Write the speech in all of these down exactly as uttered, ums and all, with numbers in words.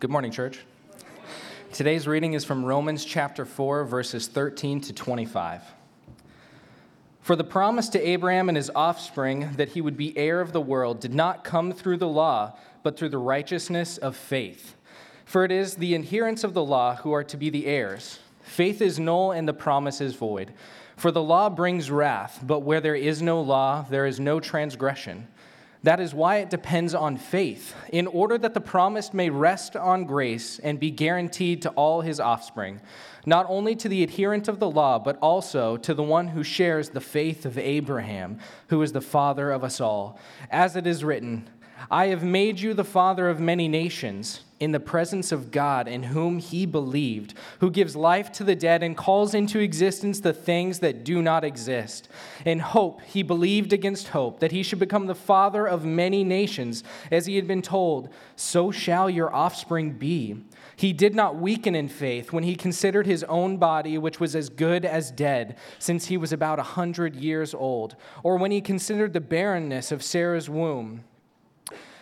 Good morning, church. Today's reading is from Romans chapter four, verses thirteen to twenty-five. For the promise to Abraham and his offspring that he would be heir of the world did not come through the law, but through the righteousness of faith. For it is the adherents of the law who are to be the heirs. Faith is null and the promise is void. For the law brings wrath, but where there is no law, there is no transgression. That is why it depends on faith, in order that the promise may rest on grace and be guaranteed to all his offspring, not only to the adherent of the law, but also to the one who shares the faith of Abraham, who is the father of us all. As it is written, I have made you the father of many nations, in the presence of God in whom he believed, who gives life to the dead and calls into existence the things that do not exist. In hope he believed against hope, that he should become the father of many nations, as he had been told, so shall your offspring be. He did not weaken in faith when he considered his own body, which was as good as dead, since he was about a hundred years old, or when he considered the barrenness of Sarah's womb.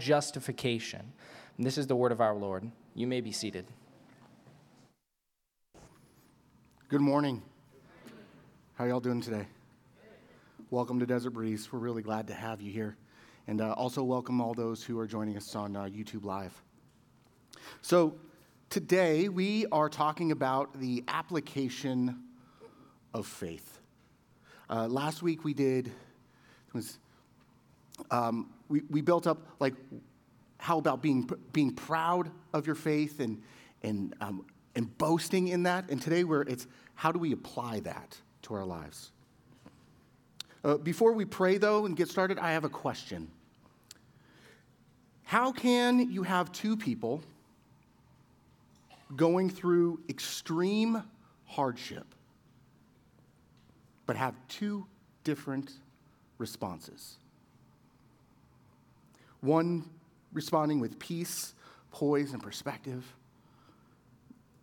justification. And this is the word of our Lord. You may be seated. Good morning. How are y'all doing today? Welcome to Desert Breeze. We're really glad to have you here. And uh, also welcome all those who are joining us on uh, YouTube Live. So today we are talking about the application of faith. Uh, last week we did, it was Um, we, we built up, like, how about being being proud of your faith and and um, and boasting in that. And today we're it's how do we apply that to our lives? Uh, before we pray though and get started, I have a question. How can you have two people going through extreme hardship, but have two different responses? One responding with peace, poise, and perspective,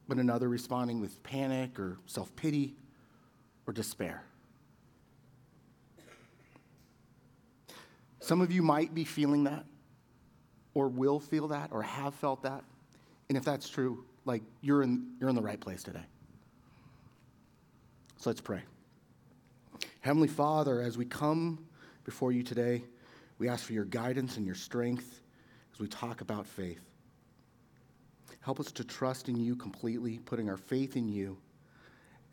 but another responding with panic or self-pity or despair. Some of you might be feeling that or will feel that or have felt that. And if that's true, like you're in, you're in the right place today. So let's pray. Heavenly Father, as we come before you today, we ask for your guidance and your strength as we talk about faith. Help us to trust in you completely, putting our faith in you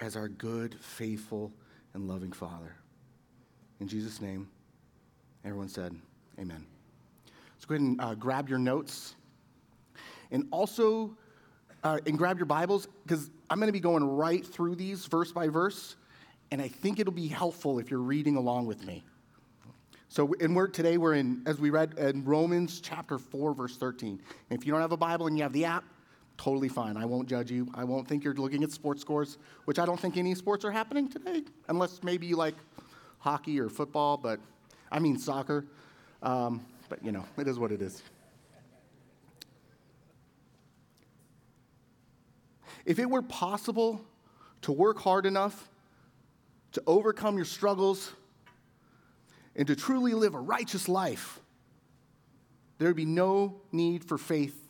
as our good, faithful, and loving Father. In Jesus' name, everyone said, amen. So go ahead and uh, grab your notes. And also, uh, and grab your Bibles, because I'm going to be going right through these verse by verse, and I think it'll be helpful if you're reading along with me. So in work today, we're in, as we read in Romans chapter four, verse thirteen. And if you don't have a Bible and you have the app, totally fine. I won't judge you. I won't think you're looking at sports scores, which I don't think any sports are happening today, unless maybe you like hockey or football, but I mean soccer. Um, but, you know, it is what it is. If it were possible to work hard enough to overcome your struggles and to truly live a righteous life, there would be no need for faith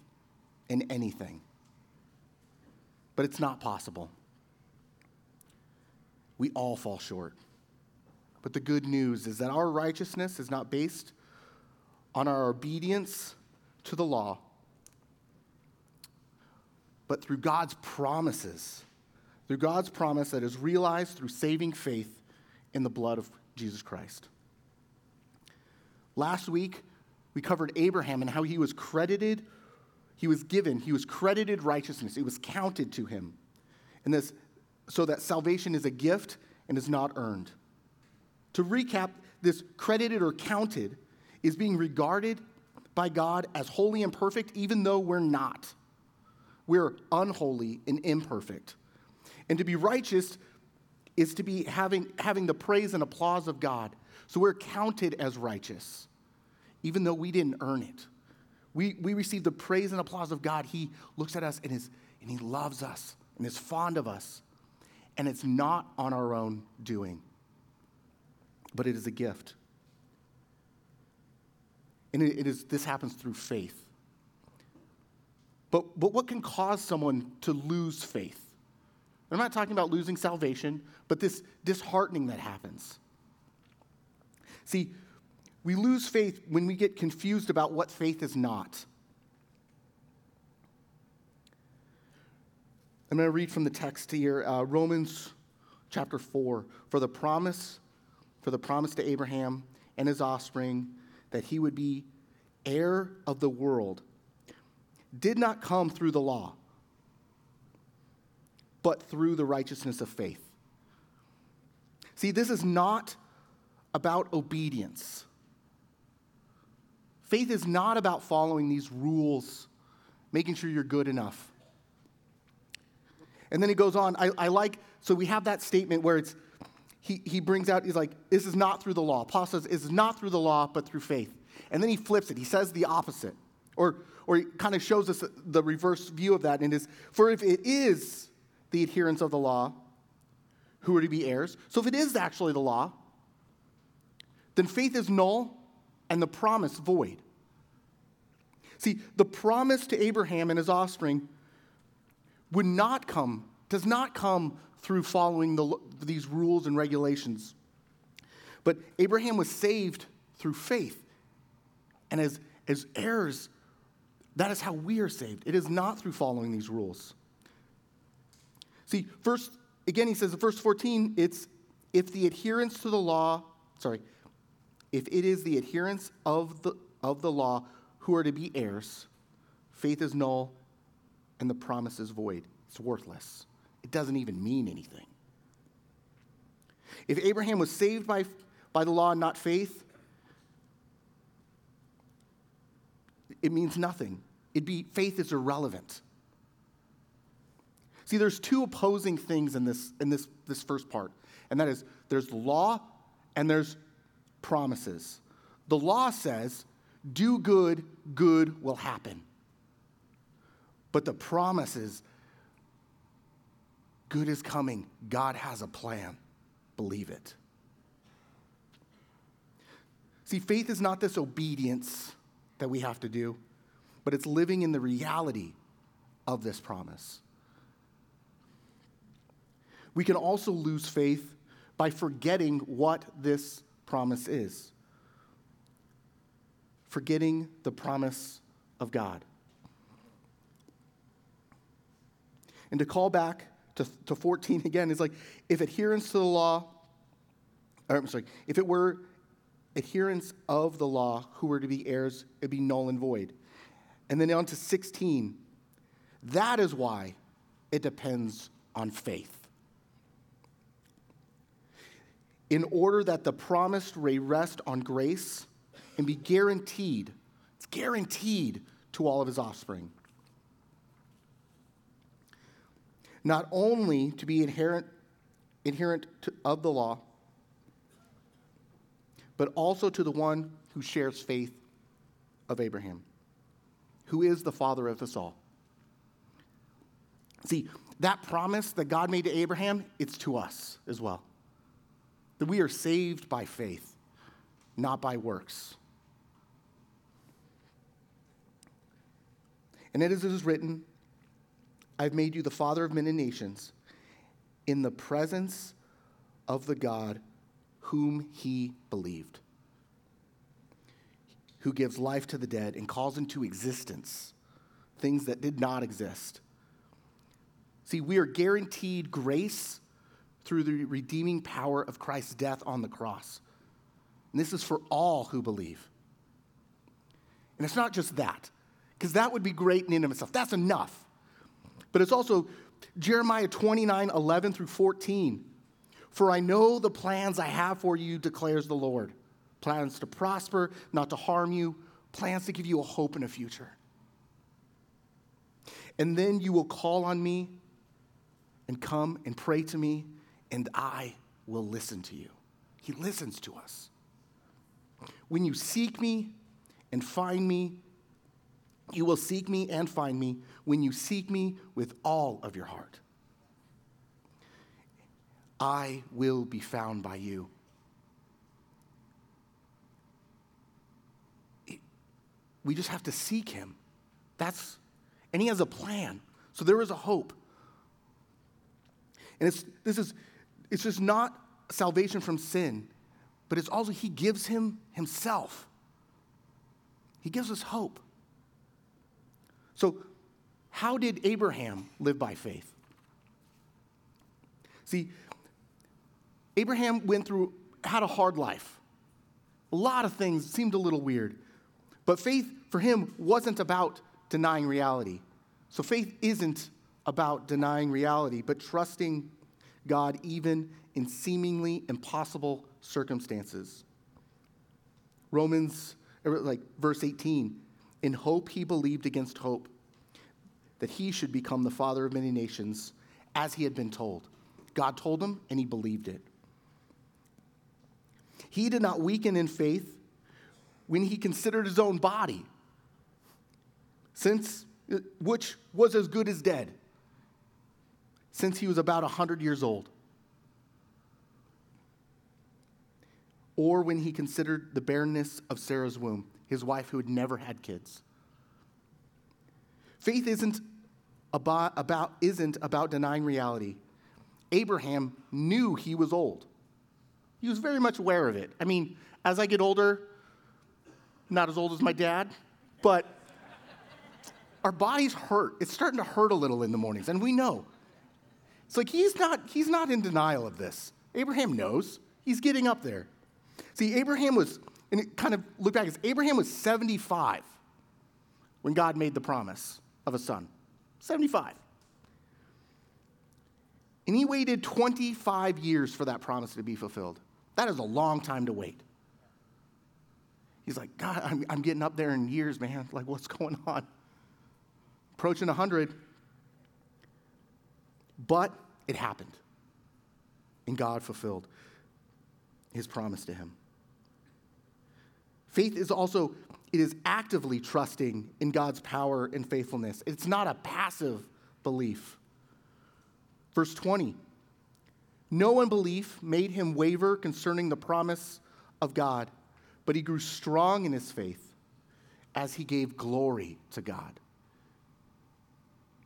in anything. But it's not possible. We all fall short. But the good news is that our righteousness is not based on our obedience to the law, but through God's promises, through God's promise that is realized through saving faith in the blood of Jesus Christ. Last week, we covered Abraham and how he was credited, he was given, he was credited righteousness. It was counted to him. And this, so that salvation is a gift and is not earned. To recap, this credited or counted is being regarded by God as holy and perfect, even though we're not. We're unholy and imperfect. And to be righteous is to be having, having the praise and applause of God. So we're counted as righteous, even though we didn't earn it. We, we receive the praise and applause of God. He looks at us and, is, and he loves us and is fond of us. And it's not on our own doing, but it is a gift. And it, it is, this happens through faith. But, but what can cause someone to lose faith? I'm not talking about losing salvation, but this disheartening that happens. See, we lose faith when we get confused about what faith is not. I'm going to read from the text here, uh, Romans chapter four. For the promise, for the promise to Abraham and his offspring that he would be heir of the world did not come through the law, but through the righteousness of faith. See, this is not about obedience. Faith is not about following these rules, making sure you're good enough. And then he goes on, I, I like, so we have that statement where it's, he, he brings out, he's like, this is not through the law. Paul says, it's not through the law, but through faith. And then he flips it. He says the opposite. Or, or he kind of shows us the reverse view of that. And it is, for if it is the adherents of the law who are to be heirs. So if it is actually the law, then faith is null and the promise void. See, the promise to Abraham and his offspring would not come, does not come through following the, these rules and regulations. But Abraham was saved through faith. And as, as heirs, that is how we are saved. It is not through following these rules. See, first, again, he says in verse fourteen, it's if the adherence to the law, sorry, if it is the adherence of the of the law who are to be heirs, faith is null and the promise is void. It's worthless. It doesn't even mean anything. If Abraham was saved by, by the law and not faith, it means nothing. It'd be, faith is irrelevant. See, there's two opposing things in this in this, this first part, and that is there's law and there's promises. The law says, do good, good will happen. But the promise is, good is coming. God has a plan. Believe it. See, faith is not this obedience that we have to do, but it's living in the reality of this promise. We can also lose faith by forgetting what this promise is. Forgetting the promise of God. And to call back to, to fourteen again, is like, if adherence to the law, or I'm sorry, if it were adherence of the law who were to be heirs, it'd be null and void. And then on to sixteen, that is why it depends on faith. In order that the promise may rest on grace and be guaranteed, it's guaranteed to all of his offspring. Not only to be inherent, inherent to, of the law, but also to the one who shares faith of Abraham, who is the father of us all. See, that promise that God made to Abraham, it's to us as well. That we are saved by faith, not by works. And it is, it is written, I've made you the father of many nations in the presence of the God whom he believed, who gives life to the dead and calls into existence things that did not exist. See, we are guaranteed grace through the redeeming power of Christ's death on the cross. And this is for all who believe. And it's not just that, because that would be great in and of itself. That's enough. But it's also Jeremiah twenty-nine, eleven through fourteen. For I know the plans I have for you, declares the Lord. Plans to prosper, not to harm you. Plans to give you a hope and a future. And then you will call on me and come and pray to me, and I will listen to you. He listens to us. When you seek me and find me, you will seek me and find me when you seek me with all of your heart. I will be found by you. We just have to seek him. That's, and he has a plan. So there is a hope. And it's this is it's just not salvation from sin, but it's also he gives him himself. He gives us hope. So how did Abraham live by faith? See, Abraham went through, had a hard life. A lot of things seemed a little weird. But faith for him wasn't about denying reality. So faith isn't about denying reality, but trusting God even in seemingly impossible circumstances. Romans, like verse eighteen, in hope he believed against hope that he should become the father of many nations as he had been told. God told him and he believed it. He did not weaken in faith when he considered his own body, since which was as good as dead, since he was about one hundred years old, or when he considered the barrenness of Sarah's womb, his wife who had never had kids. Faith isn't about, about, isn't about denying reality. Abraham knew he was old. He was very much aware of it. I mean, as I get older, not as old as my dad, but our bodies hurt. It's starting to hurt a little in the mornings, and we know. It's like he's not, he's not in denial of this. Abraham knows. He's getting up there. See, Abraham was, and it kind of look back, Abraham was seventy-five when God made the promise of a son. seventy-five. And he waited twenty-five years for that promise to be fulfilled. That is a long time to wait. He's like, God, I'm, I'm getting up there in years, man. Like, what's going on? Approaching one hundred. But it happened. And God fulfilled his promise to him. Faith is also, it is actively trusting in God's power and faithfulness. It's not a passive belief. Verse twenty, no unbelief made him waver concerning the promise of God, but he grew strong in his faith as he gave glory to God.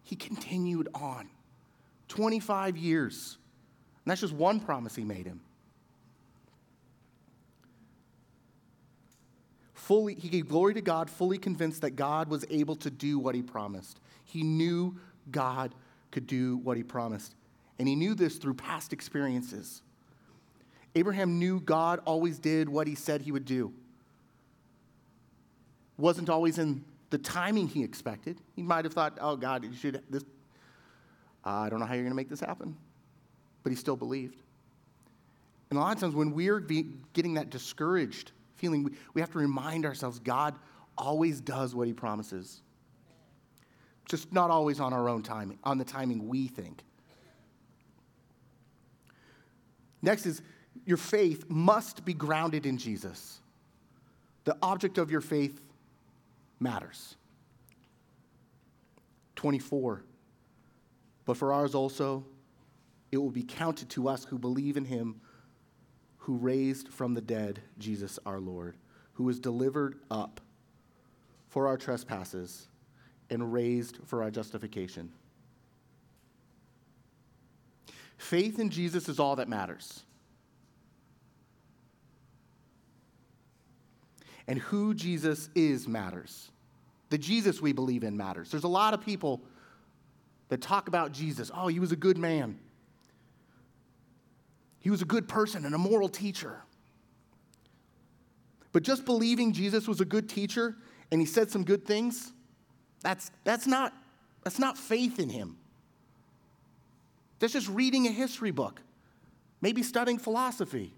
He continued on twenty-five years. And that's just one promise he made him. Fully, he gave glory to God, fully convinced that God was able to do what he promised. He knew God could do what he promised. And he knew this through past experiences. Abraham knew God always did what he said he would do. Wasn't always in the timing he expected. He might have thought, oh, God, you should, this, uh, I don't know how you're going to make this happen. But he still believed. And a lot of times when we're be, getting that discouraged feeling, we, we have to remind ourselves God always does what he promises. Just not always on our own timing, on the timing we think. Next is, your faith must be grounded in Jesus. The object of your faith matters. twenty-four, but for ours also, it will be counted to us who believe in him who raised from the dead Jesus our Lord, who was delivered up for our trespasses and raised for our justification. Faith in Jesus is all that matters. And who Jesus is matters. The Jesus we believe in matters. There's a lot of people that talk about Jesus. Oh, he was a good man. He was a good person and a moral teacher. But just believing Jesus was a good teacher and he said some good things, that's, that's, not, that's not faith in him. That's just reading a history book, maybe studying philosophy.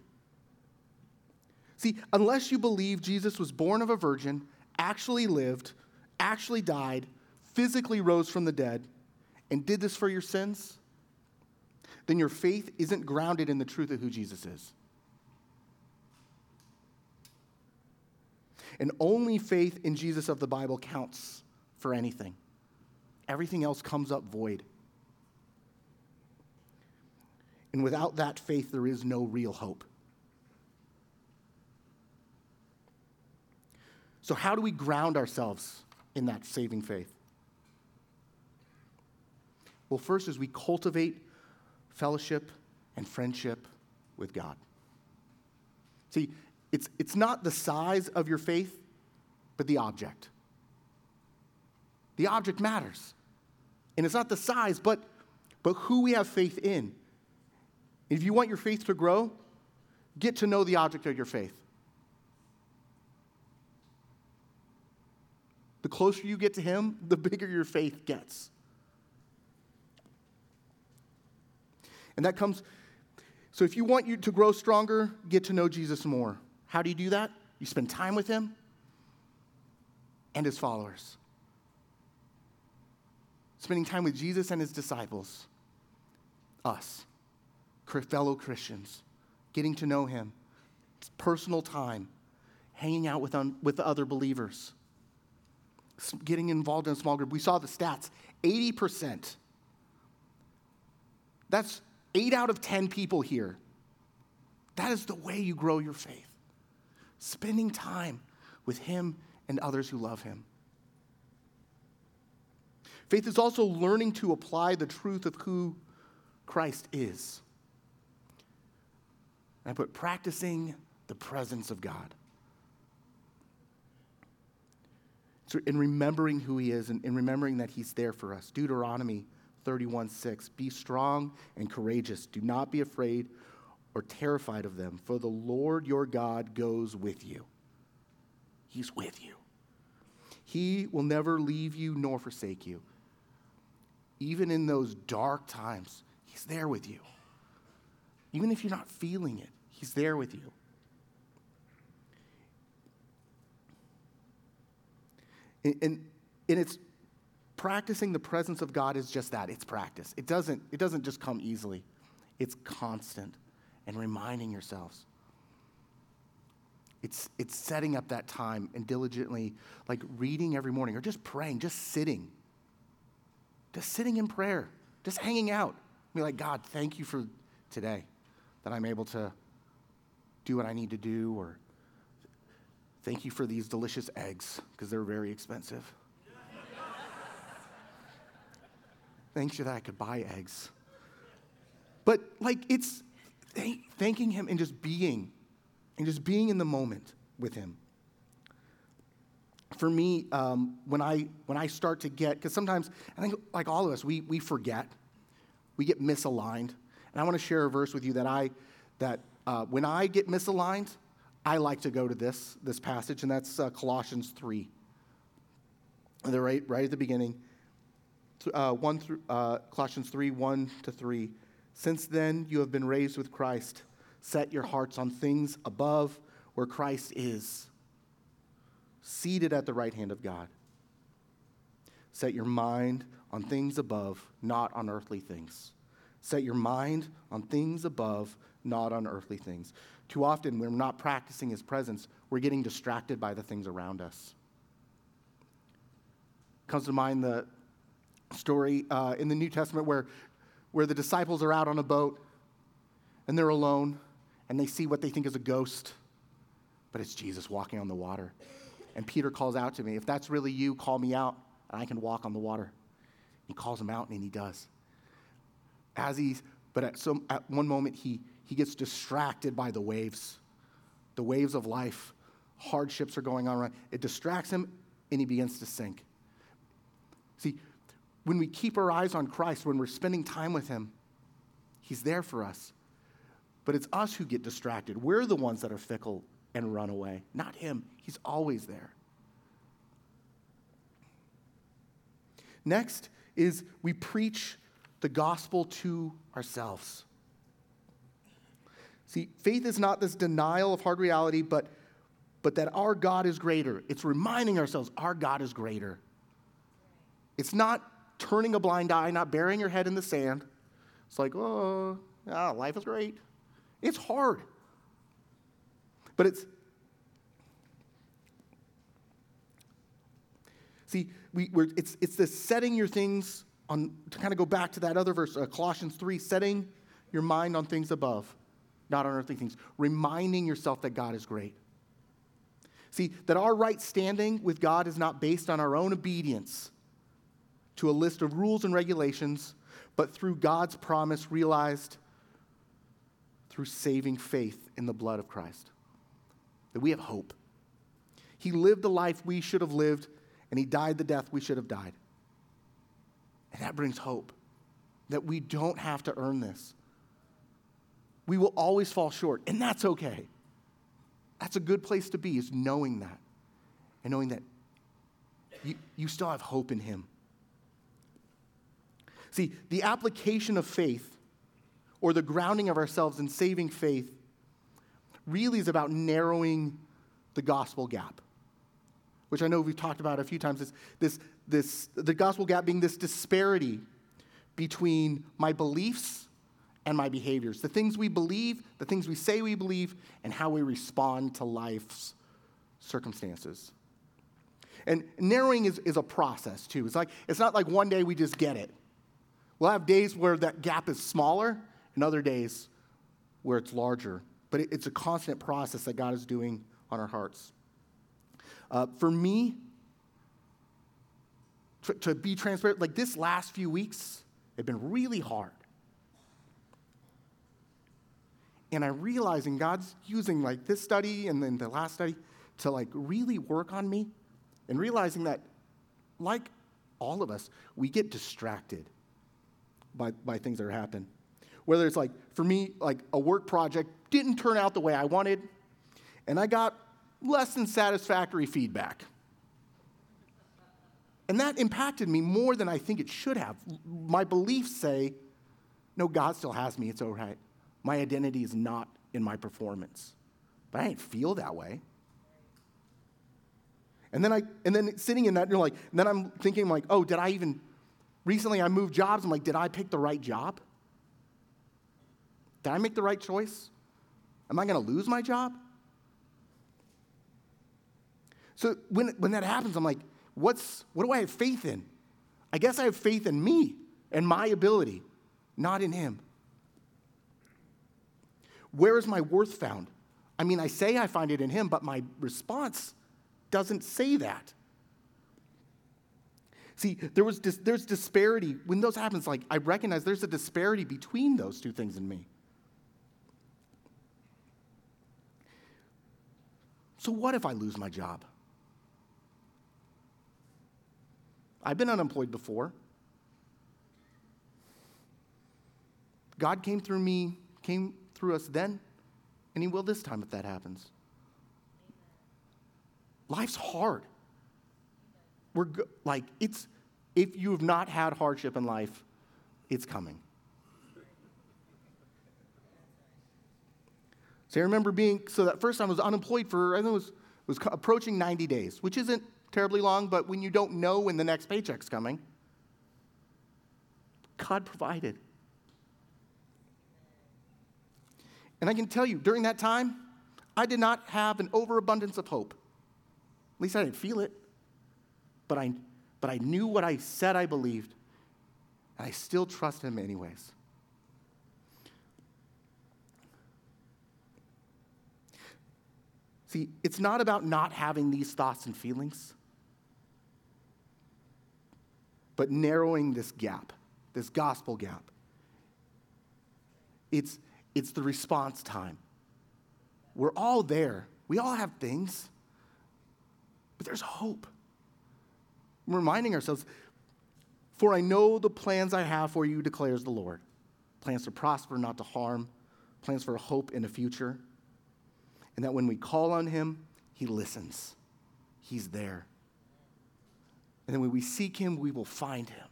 See, unless you believe Jesus was born of a virgin, actually lived, actually died, physically rose from the dead and did this for your sins, then your faith isn't grounded in the truth of who Jesus is. And only faith in Jesus of the Bible counts for anything. Everything else comes up void. And without that faith, there is no real hope. So how do we ground ourselves in that saving faith? Well, first is we cultivate fellowship and friendship with God. See, it's, it's not the size of your faith, but the object. The object matters. And it's not the size, but, but who we have faith in. If you want your faith to grow, get to know the object of your faith. The closer you get to him, the bigger your faith gets. And that comes, so if you want you to grow stronger, get to know Jesus more. How do you do that? You spend time with him and his followers. Spending time with Jesus and his disciples, us, fellow Christians, getting to know him, it's personal time, hanging out with, un, with other believers, getting involved in a small group. We saw the stats, eighty percent. That's eight out of ten people here. That is the way you grow your faith. Spending time with him and others who love him. Faith is also learning to apply the truth of who Christ is. And I put practicing the presence of God. So in remembering who he is and in remembering that he's there for us. Deuteronomy thirty-one six, be strong and courageous. Do not be afraid or terrified of them, for the Lord your God goes with you. He's with you. He will never leave you nor forsake you. Even in those dark times, he's there with you. Even if you're not feeling it, he's there with you. And, and, and it's practicing the presence of God is just that. It's practice. It doesn't, it doesn't just come easily. It's constant and reminding yourselves. It's, it's setting up that time and diligently, like reading every morning or just praying, just sitting. Just sitting in prayer. Just hanging out. Be like, God, thank you for today that I'm able to do what I need to do, or thank you for these delicious eggs because they're very expensive. Thanks you that I could buy eggs. But like it's th- thanking him and just being, and just being in the moment with him. For me, um, when I when I start to get, because sometimes I think like all of us, we we forget, we get misaligned, and I want to share a verse with you that I that uh, when I get misaligned, I like to go to this this passage, and that's uh, Colossians three. They're right right at the beginning. Uh, one through, uh, Colossians three, one to three. Since then you have been raised with Christ. Set your hearts on things above where Christ is, seated at the right hand of God. Set your mind on things above, not on earthly things. Set your mind on things above, not on earthly things. Too often we're not practicing his presence. We're getting distracted by the things around us. Comes to mind the story uh, in the New Testament where, where the disciples are out on a boat and they're alone and they see what they think is a ghost, but it's Jesus walking on the water. And Peter calls out to me, if that's really you, call me out and I can walk on the water. He calls him out and he does. As he's, but at some at one moment he he gets distracted by the waves, the waves of life, hardships are going on around. It distracts him and he begins to sink. See. When we keep our eyes on Christ, when we're spending time with him, he's there for us. But it's us who get distracted. We're the ones that are fickle and run away, not him. He's always there. Next is we preach the gospel to ourselves. See, faith is not this denial of hard reality, but, but that our God is greater. It's reminding ourselves our God is greater. It's not turning a blind eye, not burying your head in the sand. It's like, oh, yeah, life is great. It's hard. But it's, see, we, we're, it's it's this setting your things on, to kind of go back to that other verse, uh, Colossians three, setting your mind on things above, not on earthly things, reminding yourself that God is great. See, that our right standing with God is not based on our own obedience to a list of rules and regulations, but through God's promise realized through saving faith in the blood of Christ, that we have hope. He lived the life we should have lived, and he died the death we should have died. And that brings hope, that we don't have to earn this. We will always fall short, and that's okay. That's a good place to be, is knowing that, and knowing that you, you still have hope in him. See, the application of faith, or the grounding of ourselves in saving faith, really is about narrowing the gospel gap, which I know we've talked about a few times, is this, this, the gospel gap being this disparity between my beliefs and my behaviors, the things we believe, the things we say we believe, and how we respond to life's circumstances. And narrowing is, is a process, too. It's like it's not like one day we just get it. We'll have days where that gap is smaller and other days where it's larger. But it, it's a constant process that God is doing on our hearts. Uh, for me, to, to be transparent, like this last few weeks have been really hard. And I'm realizing God's using like this study and then the last study to like really work on me, and realizing that, like all of us, we get distracted by, by things that happen. Whether it's like, for me, like a work project didn't turn out the way I wanted, and I got less than satisfactory feedback. And that impacted me more than I think it should have. My beliefs say, no, God still has me, it's all right. My identity is not in my performance. But I didn't feel that way. And then I, and then sitting in that, you're like, and then I'm thinking like, oh, did I even, recently I moved jobs, I'm like, did I pick the right job? Did I make the right choice? Am I going to lose my job? So when, when that happens, I'm like, what's, what do I have faith in? I guess I have faith in me and my ability, not in him. Where is my worth found? I mean, I say I find it in him, but my response doesn't say that. See, there was dis- there's disparity. When those happens, like I recognize there's a disparity between those two things in me. So what if I lose my job? I've been unemployed before. God came through me, came through us then, and he will this time if that happens. Life's hard. We're go- like, it's, if you have not had hardship in life, it's coming. So I remember being, so that first time I was unemployed for, I think it was, was approaching ninety days, which isn't terribly long, but when you don't know when the next paycheck's coming, God provided. And I can tell you, during that time, I did not have an overabundance of hope. At least I didn't feel it. But I, but I knew what I said I believed, and I still trust him anyways. See, it's not about not having these thoughts and feelings, but narrowing this gap, this gospel gap. It's... It's the response time. We're all there. We all have things, but there's hope. I'm reminding ourselves, for I know the plans I have for you, declares the Lord. Plans to prosper, not to harm. Plans for hope in the future. And that when we call on him, he listens. He's there. And then when we seek him, we will find him.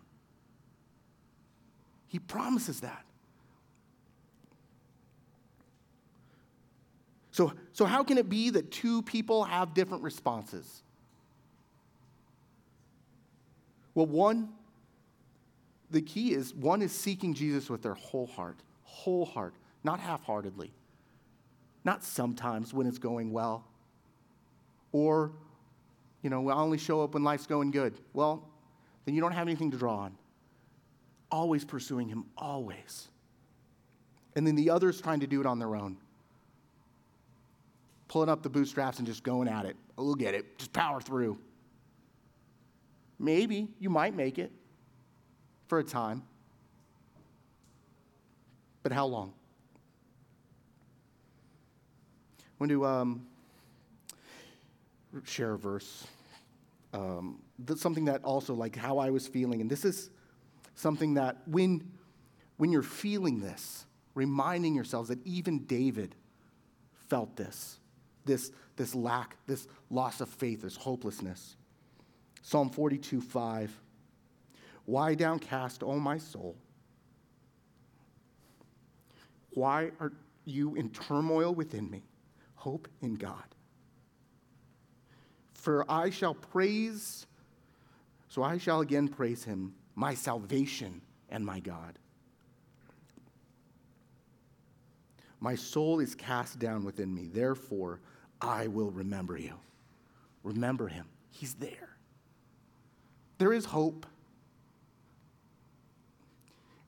He promises that. So, so how can it be that two people have different responses? Well, one the key is one is seeking Jesus with their whole heart, whole heart, not half-heartedly, not sometimes when it's going well, or, you know, we'll only show up when life's going good. Well, then you don't have anything to draw on. Always pursuing him, always. And then the others trying to do it on their own. Pulling up the bootstraps and just going at it. Oh, we'll get it. Just power through. Maybe you might make it for a time. But how long? I want to um, share a verse. Um, that's something that also, like how I was feeling. And this is something that when, when you're feeling this, reminding yourselves that even David felt this, this, this lack, this loss of faith, this hopelessness. Psalm forty-two five. Why downcast, O my soul? Why are you in turmoil within me? Hope in God. For I shall praise, so I shall again praise him, my salvation and my God. My soul is cast down within me. Therefore, I will remember you. Remember him. He's there. There is hope.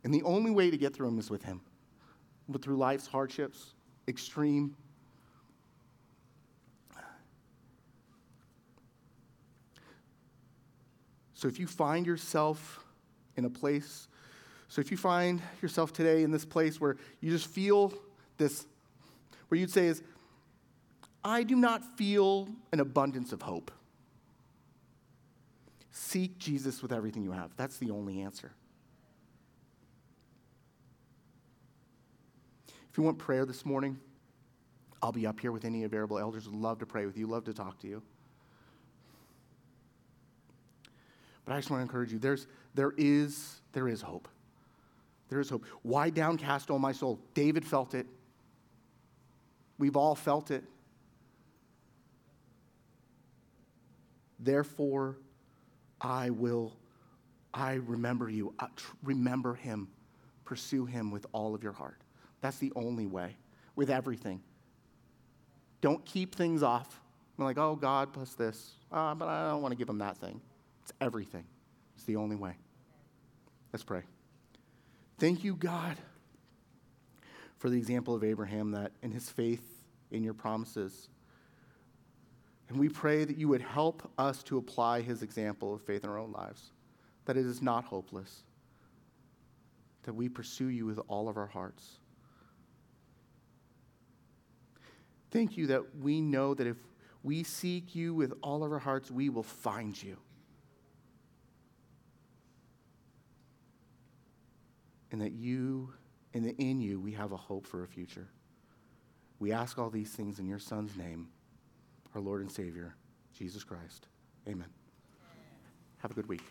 And the only way to get through him is with him. But through life's hardships, extreme. So if you find yourself in a place, so if you find yourself today in this place where you just feel this, where you'd say is, I do not feel an abundance of hope. Seek Jesus with everything you have. That's the only answer. If you want prayer this morning, I'll be up here with any available elders. Would love to pray with you, love to talk to you. But I just want to encourage you, there's, there is, there is hope. There is hope. Why downcast, O my soul? David felt it. We've all felt it. Therefore, I will, I remember you. I tr- remember him. Pursue him with all of your heart. That's the only way, with everything. Don't keep things off. I'm like, oh, God, plus this. Uh, but I don't want to give him that thing. It's everything. It's the only way. Let's pray. Thank you, God, for the example of Abraham, that in his faith in your promises. And we pray that you would help us to apply his example of faith in our own lives, that it is not hopeless, that we pursue you with all of our hearts. Thank you that we know that if we seek you with all of our hearts, we will find you. And that you, and that in you, we have a hope for a future. We ask all these things in your Son's name, our Lord and Savior, Jesus Christ. Amen. Have a good week.